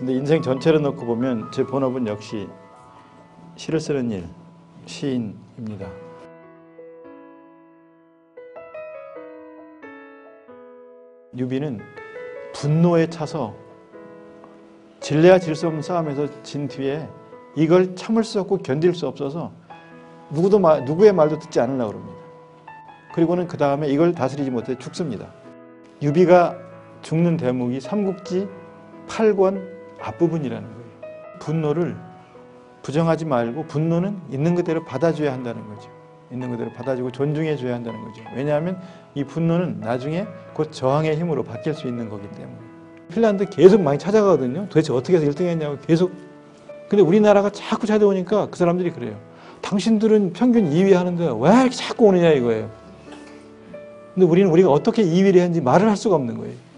근데 인생 전체를 놓고 보면 제 본업은 역시 시를 쓰는 일, 시인입니다. 유비는 분노에 차서 진레와 질 수 없는 싸움에서 진 뒤에 이걸 참을 수 없고 견딜 수 없어서 누구의 말도 듣지 않으려고 합니다. 그리고는 그 다음에 이걸 다스리지 못해 죽습니다. 유비가 죽는 대목이 삼국지 8권 앞부분이라는 거예요. 분노를 부정하지 말고 분노는 있는 그대로 받아줘야 한다는 거죠. 있는 그대로 받아주고 존중해줘야 한다는 거죠. 왜냐하면 이 분노는 나중에 곧 저항의 힘으로 바뀔 수 있는 거기 때문에. 핀란드 계속 많이 찾아가거든요. 도대체 어떻게 해서 1등 했냐고 계속. 근데 우리나라가 자꾸 찾아오니까 그 사람들이 그래요. 당신들은 평균 2위 하는데 왜 이렇게 자꾸 오느냐 이거예요. 근데 우리는 우리가 어떻게 2위를 했는지 말을 할 수가 없는 거예요.